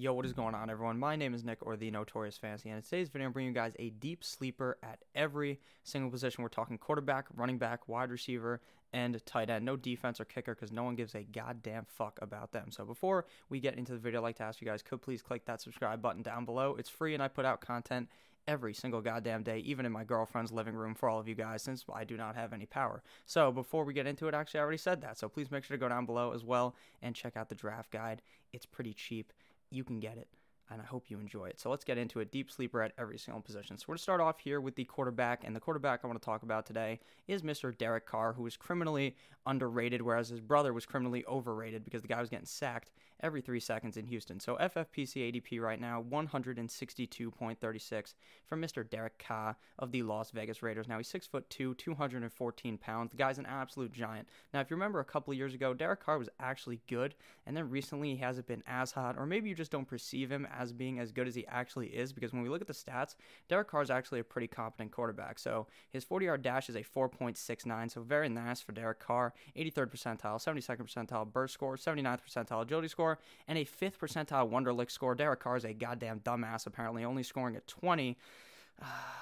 Yo, what is going on, everyone? My name is Nick, or the Notorious Fantasy, and in today's video, I'm bringing you guys a deep sleeper at every single position. We're talking quarterback, running back, wide receiver, and tight end. No defense or kicker, because no one gives a goddamn fuck about them. So before we get into the video, I'd like to ask you guys, could please click that subscribe button down below. It's free, and I put out content every single goddamn day, even in my girlfriend's living room for all of you guys, since I do not have any power. So before we get into it, actually, I already said that. So please make sure to go down below as well and check out the draft guide. It's pretty cheap. You can get it, and I hope you enjoy it. So let's get into it. Deep sleeper at every single position. So we're going to start off here with the quarterback, and the quarterback I want to talk about today is Mr. Derek Carr, who is criminally underrated, whereas his brother was criminally overrated because the guy was getting sacked every 3 seconds in Houston. So FFPC ADP right now, 162.36 from Mr. Derek Carr of the Las Vegas Raiders. Now, he's 6'2", 214 pounds. The guy's an absolute giant. Now, if you remember a couple of years ago, Derek Carr was actually good, and then recently he hasn't been as hot, or maybe you just don't perceive him as being as good as he actually is, because when we look at the stats, Derek Carr is actually a pretty competent quarterback. So his 40-yard dash is a 4.69, so very nice for Derek Carr. 83rd percentile, 72nd percentile burst score, 79th percentile agility score, and a 5th percentile Wonderlic score. Derek Carr is a goddamn dumbass, apparently, only scoring at 20.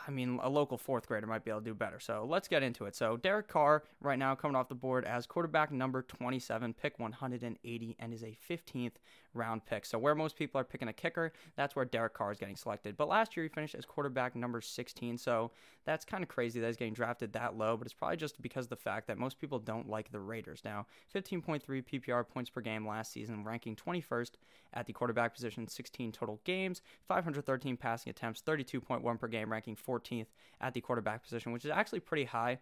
I mean, a local fourth grader might be able to do better. So let's get into it. So Derek Carr right now coming off the board as quarterback number 27, pick 180, and is a 15th round pick. So where most people are picking a kicker, that's where Derek Carr is getting selected. But last year he finished as quarterback number 16. So that's kind of crazy that he's getting drafted that low, but it's probably just because of the fact that most people don't like the Raiders. Now, 15.3 PPR points per game last season, ranking 21st at the quarterback position, 16 total games, 513 passing attempts, 32.1 per game, ranking 14th at the quarterback position, which is actually pretty high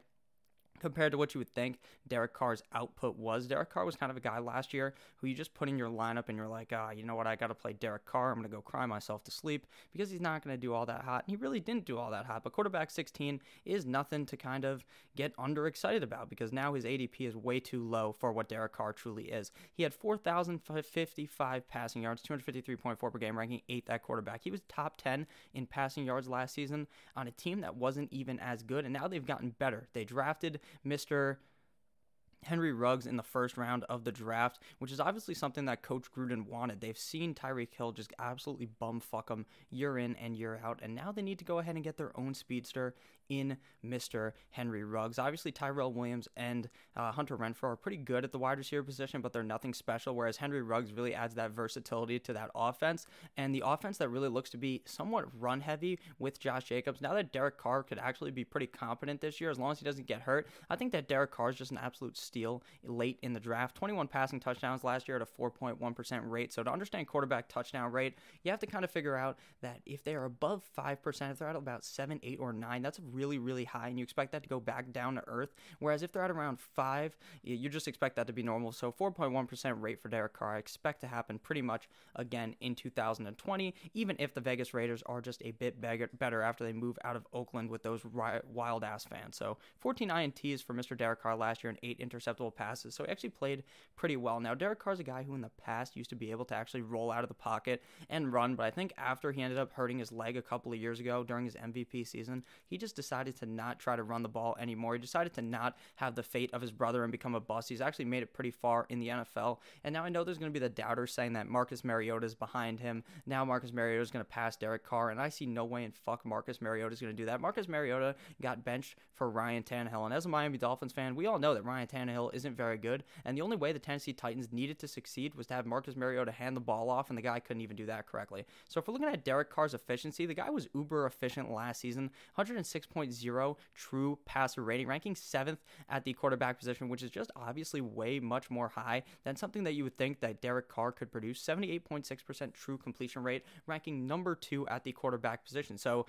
compared to what you would think Derek Carr's output was. Derek Carr was kind of a guy last year who you just put in your lineup and you're like, you know what, I got to play Derek Carr. I'm going to go cry myself to sleep because he's not going to do all that hot. And he really didn't do all that hot, but quarterback 16 is nothing to kind of get underexcited about because now his ADP is way too low for what Derek Carr truly is. He had 4,055 passing yards, 253.4 per game, ranking 8th at quarterback. He was top 10 in passing yards last season on a team that wasn't even as good, and now they've gotten better. They drafted Mr. Henry Ruggs in the first round of the draft, which is obviously something that Coach Gruden wanted. They've seen Tyreek Hill just absolutely bumfuck him year in and year out, and now they need to go ahead and get their own speedster in Mr. Henry Ruggs. Obviously, Tyrell Williams and Hunter Renfrow are pretty good at the wide receiver position, but they're nothing special, whereas Henry Ruggs really adds that versatility to that offense, and the offense that really looks to be somewhat run-heavy with Josh Jacobs. Now that Derek Carr could actually be pretty competent this year, as long as he doesn't get hurt, I think that Derek Carr is just an absolute steal late in the draft. 21 passing touchdowns last year at a 4.1% rate, so to understand quarterback touchdown rate, you have to kind of figure out that if they are above 5%, if they're at about 7, 8, or 9, that's really, really high, and you expect that to go back down to earth, whereas if they're at around 5, you just expect that to be normal. So 4.1% rate for Derek Carr I expect to happen pretty much again in 2020, even if the Vegas Raiders are just a bit better after they move out of Oakland with those wild-ass fans. So 14 INTs for Mr. Derek Carr last year and 8 interceptable passes, so he actually played pretty well. Now, Derek Carr's a guy who in the past used to be able to actually roll out of the pocket and run, but I think after he ended up hurting his leg a couple of years ago during his MVP season, he just decided to not try to run the ball anymore. He decided to not have the fate of his brother and become a bust. He's actually made it pretty far in the NFL, and now I know there's going to be the doubters saying that Marcus Mariota is behind him. Now Marcus Mariota is going to pass Derek Carr, and I see no way in fuck Marcus Mariota is going to do that. Marcus Mariota got benched for Ryan Tannehill, and as a Miami Dolphins fan, we all know that Ryan Tannehill isn't very good, and the only way the Tennessee Titans needed to succeed was to have Marcus Mariota hand the ball off, and the guy couldn't even do that correctly. So if we're looking at Derek Carr's efficiency, the guy was uber efficient last season, 106.0 true passer rating, ranking 7th at the quarterback position, which is just obviously way much more high than something that you would think that Derek Carr could produce. 78.6% true completion rate, ranking number 2 at the quarterback position. So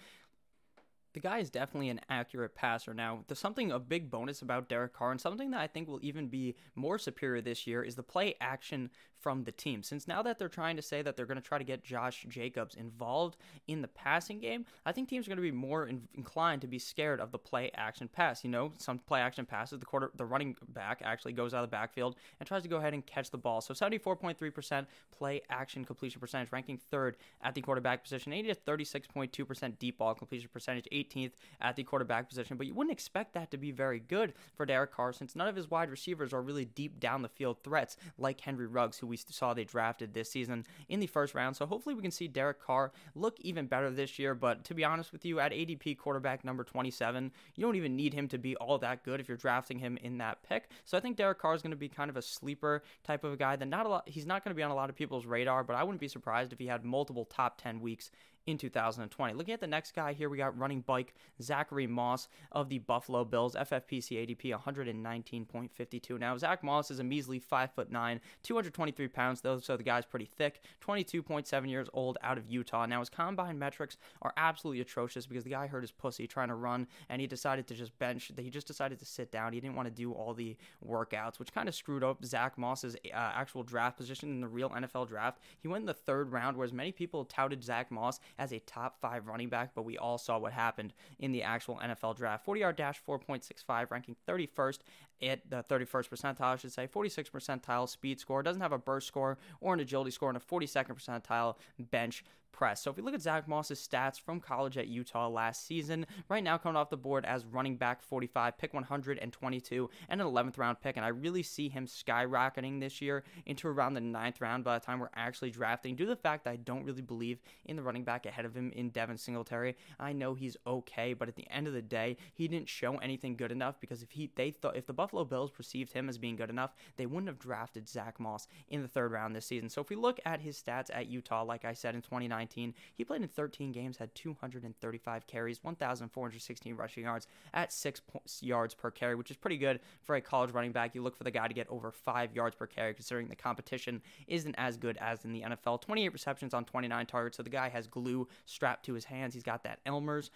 the guy is definitely an accurate passer. Now, there's something a big bonus about Derek Carr, and something that I think will even be more superior this year is the play action from the team. Since now that they're trying to say that they're going to try to get Josh Jacobs involved in the passing game, I think teams are going to be more inclined to be scared of the play action pass. You know, some play action passes, the running back actually goes out of the backfield and tries to go ahead and catch the ball. So 74.3% play action completion percentage, ranking 3rd at the quarterback position, 80 to 36.2% deep ball completion percentage, 18th at the quarterback position, but you wouldn't expect that to be very good for Derek Carr since none of his wide receivers are really deep down the field threats like Henry Ruggs, who who we saw they drafted this season in the first round. So hopefully we can see Derek Carr look even better this year. But to be honest with you, at ADP quarterback number 27, you don't even need him to be all that good if you're drafting him in that pick. So I think Derek Carr is going to be kind of a sleeper type of a guy that he's not going to be on a lot of people's radar, but I wouldn't be surprised if he had multiple top 10 weeks in 2020. Looking at the next guy here, we got running back Zachary Moss of the Buffalo Bills, FFPC ADP 119.52. Now, Zach Moss is a measly 5'9", 223 pounds, though, so the guy's pretty thick, 22.7 years old out of Utah. Now, his combine metrics are absolutely atrocious because the guy hurt his pussy trying to run, and he decided to just bench. He just decided to sit down. He didn't want to do all the workouts, which kind of screwed up Zach Moss's actual draft position in the real NFL draft. He went in the third round, whereas many people touted Zach Moss as a top 5 running back, but we all saw what happened in the actual NFL draft. 40-yard dash, 4.65, ranking 31st at the 31st percentile, I should say, 46th percentile speed score, doesn't have a burst score or an agility score, and a 42nd percentile bench press. So if we look at Zach Moss's stats from college at Utah last season, right now coming off the board as running back 45, pick 122, and an 11th round pick, and I really see him skyrocketing this year into around the 9th round by the time we're actually drafting, due to the fact that I don't really believe in the running back ahead of him in Devin Singletary. I know he's okay, but at the end of the day, he didn't show anything good enough, because if the Buffalo Bills perceived him as being good enough, they wouldn't have drafted Zach Moss in the 3rd round this season. So if we look at his stats at Utah, like I said, in 2019, he played in 13 games, had 235 carries, 1,416 rushing yards at 6 yards per carry, which is pretty good for a college running back. You look for the guy to get over 5 yards per carry, considering the competition isn't as good as in the NFL. 28 receptions on 29 targets, so the guy has glue strapped to his hands. He's got that Elmer's.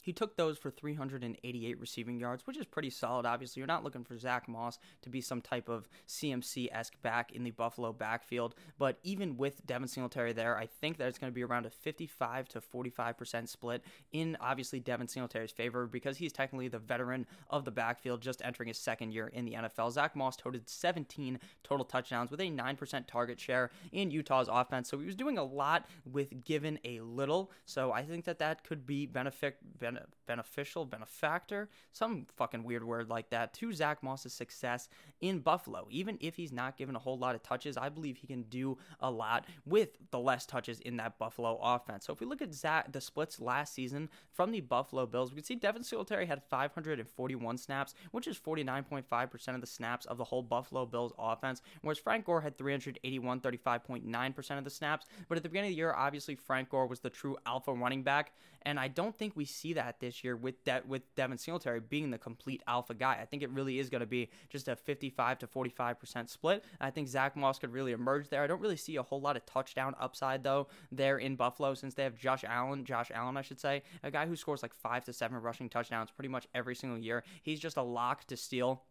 He took those for 388 receiving yards, which is pretty solid. Obviously, you're not looking for Zach Moss to be some type of CMC-esque back in the Buffalo backfield, but even with Devin Singletary there, I think that it's going to be around a 55 to 45% split in, obviously, Devin Singletary's favor, because he's technically the veteran of the backfield, just entering his 2nd year in the NFL. Zach Moss toted 17 total touchdowns with a 9% target share in Utah's offense, so he was doing a lot with given a little, so I think that could be beneficial, some fucking weird word like that, to Zach Moss's success in Buffalo. Even if he's not given a whole lot of touches, I believe he can do a lot with the less touches in that Buffalo offense. So if we look at the splits last season from the Buffalo Bills, we can see Devin Singletary had 541 snaps, which is 49.5% of the snaps of the whole Buffalo Bills offense, whereas Frank Gore had 381, 35.9% of the snaps. But at the beginning of the year, obviously, Frank Gore was the true alpha running back, and I don't think we see that this year with Devin Singletary being the complete alpha guy. I think it really is going to be just a 55 to 45% split. I think Zach Moss could really emerge there. I don't really see a whole lot of touchdown upside, though, there in Buffalo, since they have Josh Allen, a guy who scores like 5 to 7 rushing touchdowns pretty much every single year. He's just a lock to steal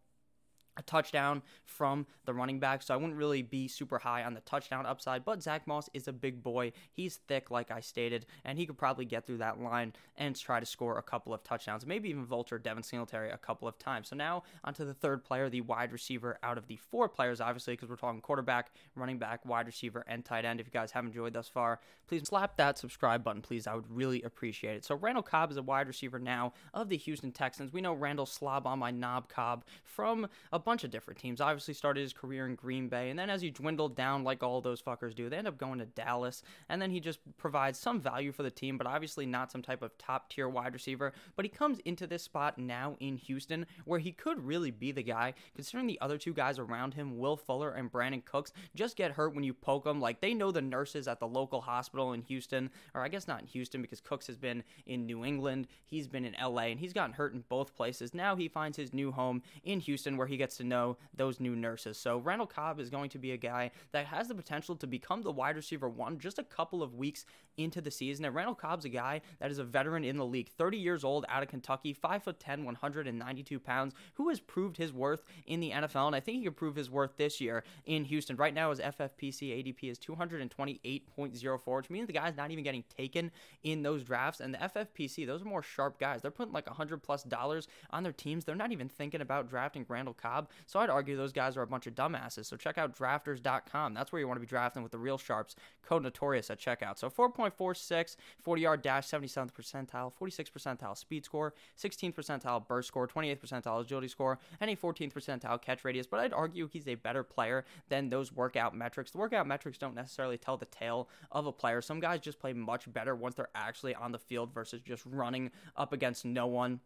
a touchdown from the running back, so I wouldn't really be super high on the touchdown upside, but Zach Moss is a big boy. He's thick, like I stated, and he could probably get through that line and try to score a couple of touchdowns, maybe even vulture Devin Singletary a couple of times. So now onto the 3rd player, the wide receiver out of the 4 players, obviously, because we're talking quarterback, running back, wide receiver, and tight end. If you guys have enjoyed thus far, please slap that subscribe button, please. I would really appreciate it. So Randall Cobb is a wide receiver now of the Houston Texans. We know Randall slob on my knob Cobb from a bunch of different teams. Obviously started his career in Green Bay, and then as he dwindled down like all those fuckers do, they end up going to Dallas, and then he just provides some value for the team, but obviously not some type of top tier wide receiver. But he comes into this spot now in Houston, where he could really be the guy, considering the other two guys around him, Will Fuller and Brandin Cooks, just get hurt when you poke them. Like, they know the nurses at the local hospital in Houston, or I guess not in Houston, because Cooks has been in New England, he's been in LA, and he's gotten hurt in both places. Now he finds his new home in Houston, where he gets to know those new nurses. So Randall Cobb is going to be a guy that has the potential to become the wide receiver 1 just a couple of weeks into the season. And Randall Cobb's a guy that is a veteran in the league, 30 years old, out of Kentucky, 5'10", 192 pounds, who has proved his worth in the NFL, and I think he could prove his worth this year in Houston. Right now, his FFPC ADP is 228.04, which means the guy's not even getting taken in those drafts, and the FFPC, those are more sharp guys. They're putting like $100+ on their teams. They're not even thinking about drafting Randall Cobb. job. So I'd argue those guys are a bunch of dumbasses. So check out drafters.com. That's where you want to be drafting with the real sharps. Code Notorious at checkout. So 4.46, 40-yard dash, 77th percentile, 46th percentile speed score, 16th percentile burst score, 28th percentile agility score, and a 14th percentile catch radius. But I'd argue he's a better player than those workout metrics. The workout metrics don't necessarily tell the tale of a player. Some guys just play much better once they're actually on the field versus just running up against no one.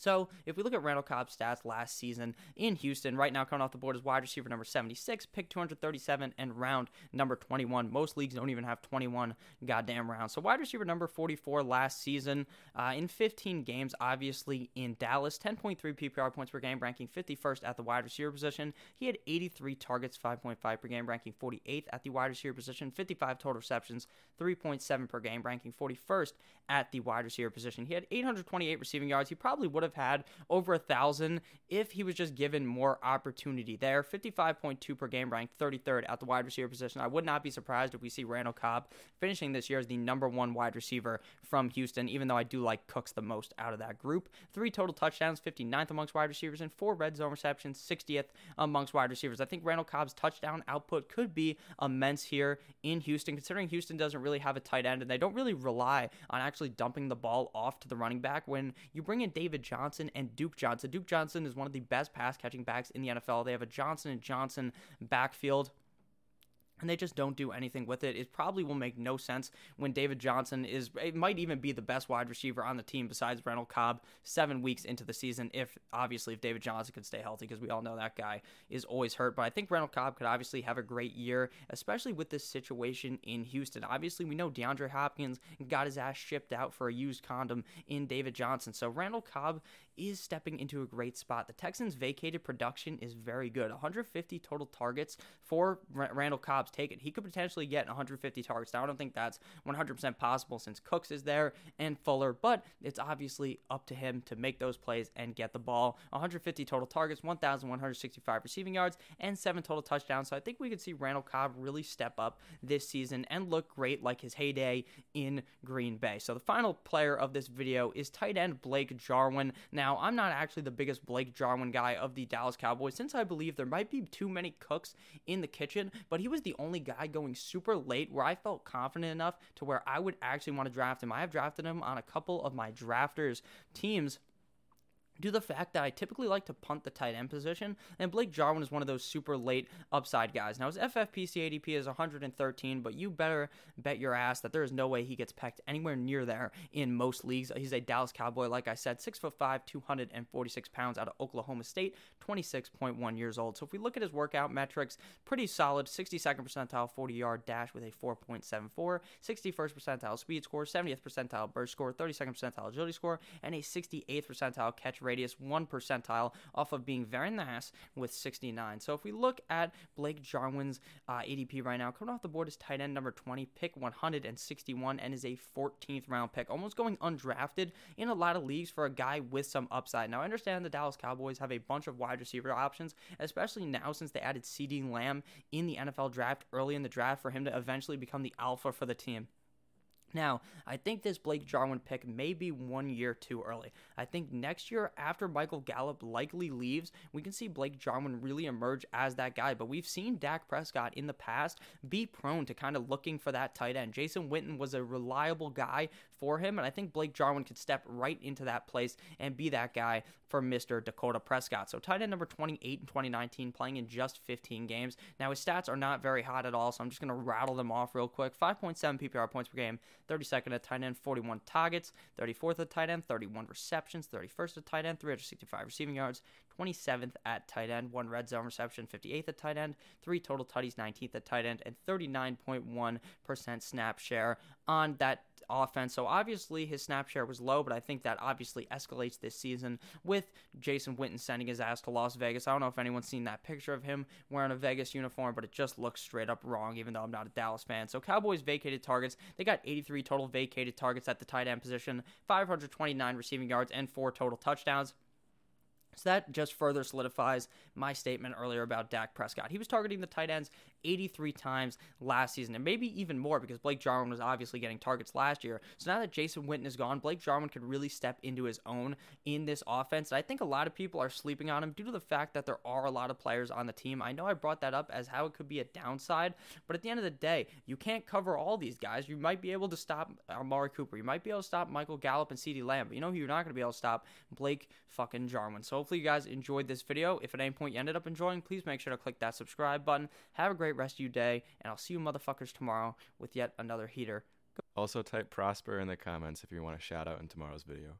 So if we look at Randall Cobb's stats last season in Houston, right now coming off the board is wide receiver number 76, pick 237, and round number 21. Most leagues don't even have 21 goddamn rounds. So wide receiver number 44 last season in 15 games, obviously in Dallas, 10.3 PPR points per game, ranking 51st at the wide receiver position. He had 83 targets, 5.5 per game, ranking 48th at the wide receiver position, 55 total receptions, 3.7 per game, ranking 41st at the wide receiver position. He had 828 receiving yards. He probably would have had over 1,000 if he was just given more opportunity there. 55.2 per game, ranked 33rd at the wide receiver position. I would not be surprised if we see Randall Cobb finishing this year as the number one wide receiver from Houston, even though I do like Cooks the most out of that group. 3 total touchdowns, 59th amongst wide receivers, and 4 red zone receptions, 60th amongst wide receivers. I think Randall Cobb's touchdown output could be immense here in Houston, considering Houston doesn't really have a tight end, and they don't really rely on actually dumping the ball off to the running back. When you bring in David Johnson and Duke Johnson. Duke Johnson is one of the best pass-catching backs in the NFL. They have a Johnson and Johnson backfield, and they just don't do anything with it. It probably will make no sense when David Johnson it might even be the best wide receiver on the team besides Randall Cobb 7 weeks into the season, if David Johnson could stay healthy, because we all know that guy is always hurt. But I think Randall Cobb could obviously have a great year, especially with this situation in Houston. Obviously, we know DeAndre Hopkins got his ass shipped out for a used condom in David Johnson. So Randall Cobb is stepping into a great spot. The Texans' vacated production is very good. 150 total targets for Randall Cobb. Take it. He could potentially get 150 targets. Now, I don't think that's 100% possible since Cooks is there and Fuller, but it's obviously up to him to make those plays and get the ball. 150 total targets, 1,165 receiving yards, and 7 total touchdowns. So I think we could see Randall Cobb really step up this season and look great like his heyday in Green Bay. So the final player of this video is tight end Blake Jarwin. Now, I'm not actually the biggest Blake Jarwin guy of the Dallas Cowboys, since I believe there might be too many cooks in the kitchen, but he was the only guy going super late where I felt confident enough to where I would actually want to draft him. I have drafted him on a couple of my drafters teams, due to the fact that I typically like to punt the tight end position, and Blake Jarwin is one of those super late upside guys. Now, his FFPC ADP is 113, but you better bet your ass that there is no way he gets pegged anywhere near there in most leagues. He's a Dallas Cowboy, like I said, 6'5", 246 pounds out of Oklahoma State, 26.1 years old. So if we look at his workout metrics, pretty solid, 62nd percentile 40-yard dash with a 4.74, 61st percentile speed score, 70th percentile burst score, 32nd percentile agility score, and a 68th percentile catch rate. Radius 1 percentile off of being very nice with 69. So if we look at Blake Jarwin's ADP right now, coming off the board is tight end number 20, pick 161, and is a 14th round pick, almost going undrafted in a lot of leagues for a guy with some upside. Now, I understand the Dallas Cowboys have a bunch of wide receiver options, especially now since they added CeeDee Lamb in the NFL draft early in the draft for him to eventually become the alpha for the team. Now, I think this Blake Jarwin pick may be 1 year too early. I think next year, after Michael Gallup likely leaves, we can see Blake Jarwin really emerge as that guy. But we've seen Dak Prescott in the past be prone to kind of looking for that tight end. Jason Witten was a reliable guy for him, and I think Blake Jarwin could step right into that place and be that guy for Mr. Dakota Prescott. So tight end number 28 in 2019, playing in just 15 games. Now, his stats are not very hot at all, so I'm just going to rattle them off real quick. 5.7 PPR points per game, 32nd at tight end, 41 targets, 34th at tight end, 31 receptions, 31st at tight end, 365 receiving yards, 27th at tight end, 1 red zone reception, 58th at tight end, 3 total tutties, 19th at tight end, and 39.1% snap share on that offense. So obviously his snap share was low, but I think that obviously escalates this season with Jason Witten sending his ass to Las Vegas. I don't know if anyone's seen that picture of him wearing a Vegas uniform, but it just looks straight up wrong, even though I'm not a Dallas fan. So Cowboys vacated targets. They got 83 total vacated targets at the tight end position, 529 receiving yards, and 4 total touchdowns. So that just further solidifies my statement earlier about Dak Prescott. He was targeting the tight ends 83 times last season, and maybe even more because Blake Jarwin was obviously getting targets last year. So now that Jason Witten is gone, Blake Jarwin could really step into his own in this offense. And I think a lot of people are sleeping on him due to the fact that there are a lot of players on the team. I know I brought that up as how it could be a downside, but at the end of the day, you can't cover all these guys. You might be able to stop Amari Cooper. You might be able to stop Michael Gallup and CeeDee Lamb, but you know who you're not going to be able to stop? Blake fucking Jarwin. So hopefully you guys enjoyed this video. If at any point you ended up enjoying, please make sure to click that subscribe button. Have a great rest of your day, and I'll see you motherfuckers tomorrow with yet another heater. Also type Prosper in the comments if you want a shout out in tomorrow's video.